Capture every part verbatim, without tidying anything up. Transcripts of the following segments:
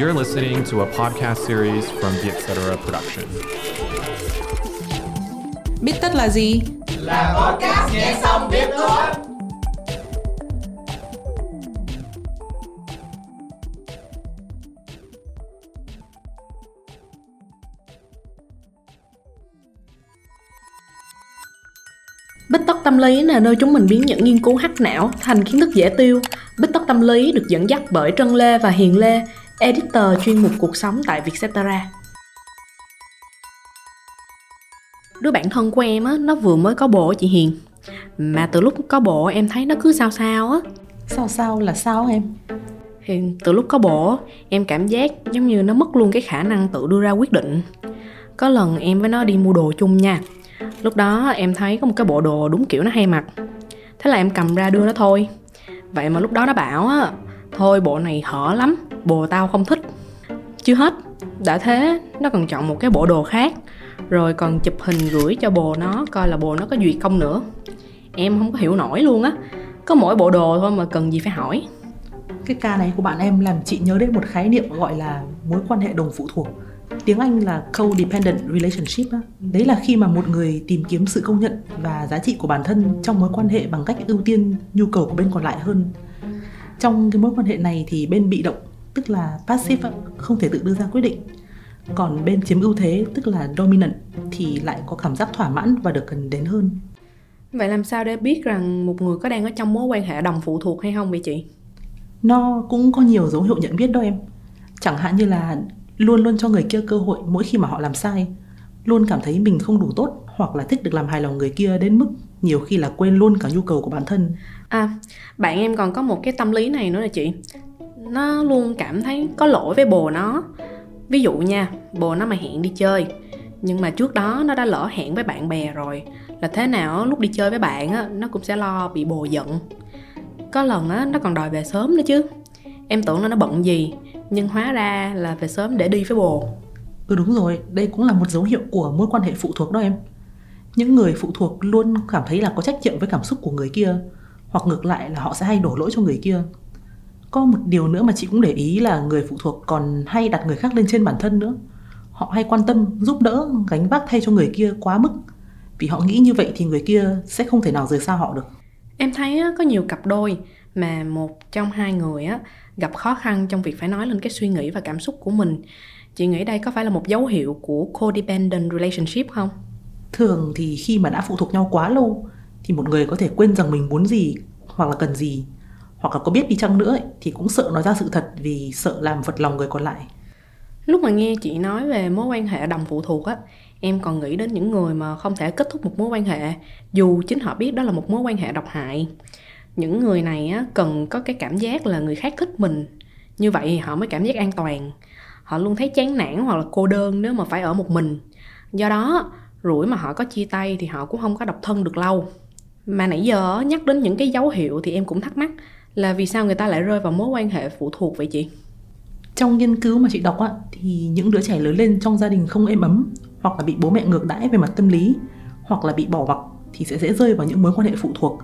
You're listening to a podcast series from Vietcetera production. Biết tất là gì? Là podcast nghe xong biết thôi. Bít tất tâm lý là nơi chúng mình biến những nghiên cứu hack não thành kiến thức dễ tiêu. Bít tất tâm lý được dẫn dắt bởi Trân Lê và Hiền Lê, editor chuyên mục cuộc sống tại Vietcetera. Đứa bạn thân của em á, nó vừa mới có bồ chị Hiền. Mà từ lúc có bồ em thấy nó cứ sao sao á. Sao sao là sao em? Thì từ lúc có bồ em cảm giác giống như nó mất luôn cái khả năng tự đưa ra quyết định. Có lần em với nó đi mua đồ chung nha. Lúc đó em thấy có một cái bộ đồ đúng kiểu nó hay mặc. Thế là em cầm ra đưa nó thôi. Vậy mà lúc đó nó bảo á, thôi bộ này hở lắm, bồ tao không thích. Chưa hết, đã thế nó còn chọn một cái bộ đồ khác, rồi còn chụp hình gửi cho bồ nó coi là bồ nó có duyệt không nữa. Em không có hiểu nổi luôn á. Có mỗi bộ đồ thôi mà cần gì phải hỏi. Cái ca này của bạn em làm chị nhớ đến một khái niệm gọi là mối quan hệ đồng phụ thuộc. Tiếng Anh là codependent relationship. Đấy là khi mà một người tìm kiếm sự công nhận và giá trị của bản thân trong mối quan hệ bằng cách ưu tiên nhu cầu của bên còn lại hơn. Trong cái mối quan hệ này thì bên bị động, tức là passive, không thể tự đưa ra quyết định. Còn bên chiếm ưu thế, tức là dominant, thì lại có cảm giác thỏa mãn và được cần đến hơn. Vậy làm sao để biết rằng một người có đang ở trong mối quan hệ đồng phụ thuộc hay không vậy chị? Nó cũng có nhiều dấu hiệu nhận biết đó em. Chẳng hạn như là luôn luôn cho người kia cơ hội mỗi khi mà họ làm sai, luôn cảm thấy mình không đủ tốt, hoặc là thích được làm hài lòng người kia đến mức nhiều khi là quên luôn cả nhu cầu của bản thân. À, bạn em còn có một cái tâm lý này nữa là chị. Nó luôn cảm thấy có lỗi với bồ nó. Ví dụ nha, bồ nó mà hẹn đi chơi, nhưng mà trước đó nó đã lỡ hẹn với bạn bè rồi, là thế nào lúc đi chơi với bạn á, nó cũng sẽ lo bị bồ giận. Có lần á, nó còn đòi về sớm nữa chứ. Em tưởng là nó bận gì, nhưng hóa ra là về sớm để đi với bồ. Ừ đúng rồi, đây cũng là một dấu hiệu của mối quan hệ phụ thuộc đó em. Những người phụ thuộc luôn cảm thấy là có trách nhiệm với cảm xúc của người kia, hoặc ngược lại là họ sẽ hay đổ lỗi cho người kia. Có một điều nữa mà chị cũng để ý là người phụ thuộc còn hay đặt người khác lên trên bản thân nữa. Họ hay quan tâm, giúp đỡ, gánh vác thay cho người kia quá mức. Vì họ nghĩ như vậy thì người kia sẽ không thể nào rời xa họ được. Em thấy có nhiều cặp đôi mà một trong hai người á gặp khó khăn trong việc phải nói lên cái suy nghĩ và cảm xúc của mình. Chị nghĩ đây có phải là một dấu hiệu của codependent relationship không? Thường thì khi mà đã phụ thuộc nhau quá lâu thì một người có thể quên rằng mình muốn gì hoặc là cần gì. Hoặc là có biết đi chăng nữa ấy, thì cũng sợ nói ra sự thật vì sợ làm phật lòng người còn lại. Lúc mà nghe chị nói về mối quan hệ đồng phụ thuộc á, em còn nghĩ đến những người mà không thể kết thúc một mối quan hệ dù chính họ biết đó là một mối quan hệ độc hại. Những người này á, cần có cái cảm giác là người khác thích mình. Như vậy họ mới cảm giác an toàn. Họ luôn thấy chán nản hoặc là cô đơn nếu mà phải ở một mình. Do đó, rủi mà họ có chia tay thì họ cũng không có độc thân được lâu. Mà nãy giờ nhắc đến những cái dấu hiệu thì em cũng thắc mắc là vì sao người ta lại rơi vào mối quan hệ phụ thuộc vậy chị? Trong nghiên cứu mà chị đọc á, thì những đứa trẻ lớn lên trong gia đình không êm ấm, hoặc là bị bố mẹ ngược đãi về mặt tâm lý, hoặc là bị bỏ mặc thì sẽ dễ rơi vào những mối quan hệ phụ thuộc.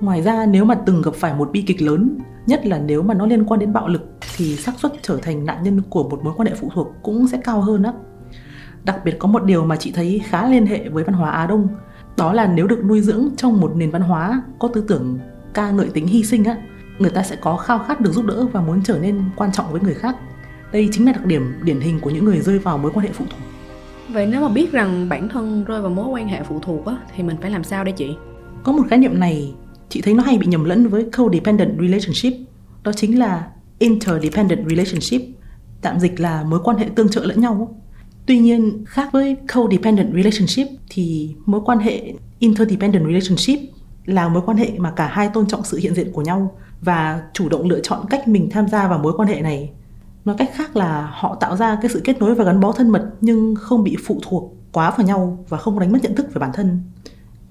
Ngoài ra nếu mà từng gặp phải một bi kịch lớn, nhất là nếu mà nó liên quan đến bạo lực, thì xác suất trở thành nạn nhân của một mối quan hệ phụ thuộc cũng sẽ cao hơn á. Đặc biệt có một điều mà chị thấy khá liên hệ với văn hóa Á Đông, đó là nếu được nuôi dưỡng trong một nền văn hóa có tư tưởng ca ngợi tính hy sinh á, người ta sẽ có khao khát được giúp đỡ và muốn trở nên quan trọng với người khác. Đây chính là đặc điểm điển hình của những người rơi vào mối quan hệ phụ thuộc. Vậy nếu mà biết rằng bản thân rơi vào mối quan hệ phụ thuộc á, thì mình phải làm sao đây chị? Có một khái niệm này chị thấy nó hay bị nhầm lẫn với codependent relationship, đó chính là interdependent relationship, tạm dịch là mối quan hệ tương trợ lẫn nhau. Tuy nhiên, khác với codependent relationship thì mối quan hệ interdependent relationship là mối quan hệ mà cả hai tôn trọng sự hiện diện của nhau và chủ động lựa chọn cách mình tham gia vào mối quan hệ này. Nói cách khác là họ tạo ra cái sự kết nối và gắn bó thân mật nhưng không bị phụ thuộc quá vào nhau và không đánh mất nhận thức về bản thân.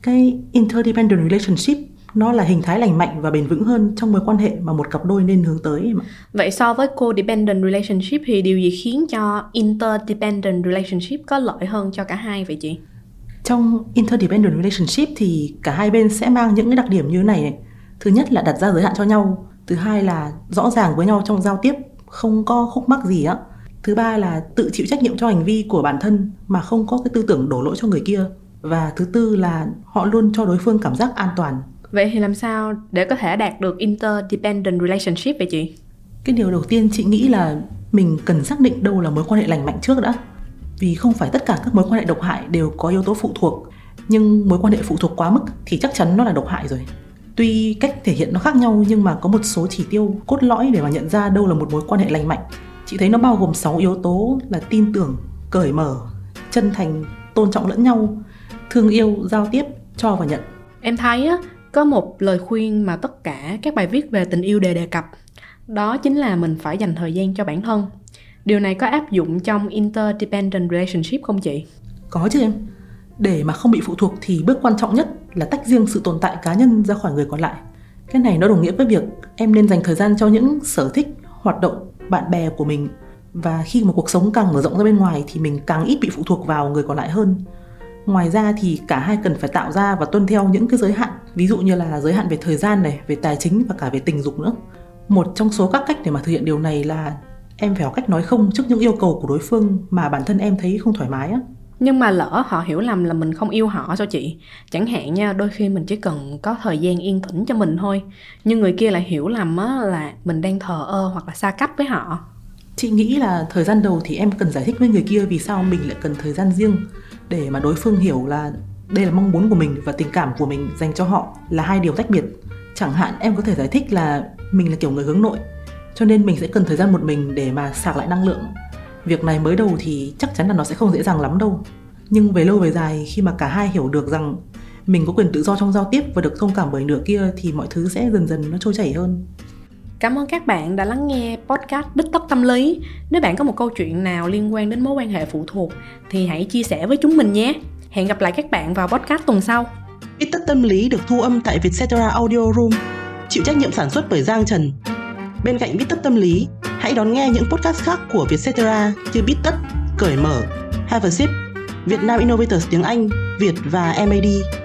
Cái interdependent relationship nó là hình thái lành mạnh và bền vững hơn trong mối quan hệ mà một cặp đôi nên hướng tới. Vậy so với codependent relationship thì điều gì khiến cho interdependent relationship có lợi hơn cho cả hai vậy chị? Trong interdependent relationship thì cả hai bên sẽ mang những cái đặc điểm như thế này, này. Thứ nhất là đặt ra giới hạn cho nhau. Thứ hai là rõ ràng với nhau trong giao tiếp, không có khúc mắc gì á. Thứ ba là tự chịu trách nhiệm cho hành vi của bản thân mà không có cái tư tưởng đổ lỗi cho người kia. Và thứ tư là họ luôn cho đối phương cảm giác an toàn. Vậy thì làm sao để có thể đạt được interdependent relationship vậy chị? Cái điều đầu tiên chị nghĩ là mình cần xác định đâu là mối quan hệ lành mạnh trước đã. Vì không phải tất cả các mối quan hệ độc hại đều có yếu tố phụ thuộc. Nhưng mối quan hệ phụ thuộc quá mức thì chắc chắn nó là độc hại rồi. Tuy cách thể hiện nó khác nhau nhưng mà có một số chỉ tiêu cốt lõi để mà nhận ra đâu là một mối quan hệ lành mạnh. Chị thấy nó bao gồm sáu yếu tố là tin tưởng, cởi mở, chân thành, tôn trọng lẫn nhau, thương yêu, giao tiếp, cho và nhận. Em thấy á, có một lời khuyên mà tất cả các bài viết về tình yêu đều đề cập. Đó chính là mình phải dành thời gian cho bản thân. Điều này có áp dụng trong interdependent relationship không chị? Có chứ em. Để mà không bị phụ thuộc thì bước quan trọng nhất là tách riêng sự tồn tại cá nhân ra khỏi người còn lại. Cái này nó đồng nghĩa với việc em nên dành thời gian cho những sở thích, hoạt động, bạn bè của mình. Và khi mà cuộc sống càng mở rộng ra bên ngoài thì mình càng ít bị phụ thuộc vào người còn lại hơn. Ngoài ra thì cả hai cần phải tạo ra và tuân theo những cái giới hạn, ví dụ như là giới hạn về thời gian này, về tài chính và cả về tình dục nữa. Một trong số các cách để mà thực hiện điều này là em phải học cách nói không trước những yêu cầu của đối phương mà bản thân em thấy không thoải mái á. Nhưng mà lỡ họ hiểu lầm là mình không yêu họ sao chị? Chẳng hạn nha, đôi khi mình chỉ cần có thời gian yên tĩnh cho mình thôi, nhưng người kia lại hiểu lầm á là mình đang thờ ơ hoặc là xa cách với họ. Chị nghĩ là thời gian đầu thì em cần giải thích với người kia vì sao mình lại cần thời gian riêng, để mà đối phương hiểu là đây là mong muốn của mình và tình cảm của mình dành cho họ là hai điều tách biệt. Chẳng hạn em có thể giải thích là mình là kiểu người hướng nội, cho nên mình sẽ cần thời gian một mình để mà sạc lại năng lượng. Việc này mới đầu thì chắc chắn là nó sẽ không dễ dàng lắm đâu. Nhưng về lâu về dài, khi mà cả hai hiểu được rằng mình có quyền tự do trong giao tiếp và được thông cảm bởi nửa kia thì mọi thứ sẽ dần dần nó trôi chảy hơn. Cảm ơn các bạn đã lắng nghe podcast Bít Tóc Tâm Lý. Nếu bạn có một câu chuyện nào liên quan đến mối quan hệ phụ thuộc thì hãy chia sẻ với chúng mình nhé. Hẹn gặp lại các bạn vào podcast tuần sau. Bít Tóc Tâm Lý được thu âm tại Vietcetera Audio Room, chịu trách nhiệm sản xuất bởi Giang Trần. Bên cạnh Bít Tóc Tâm Lý, hãy đón nghe những podcast khác của Vietcetera như Bít Tất, Cởi Mở, Have a Sip, Vietnam Innovators tiếng Anh, Việt và em a đê.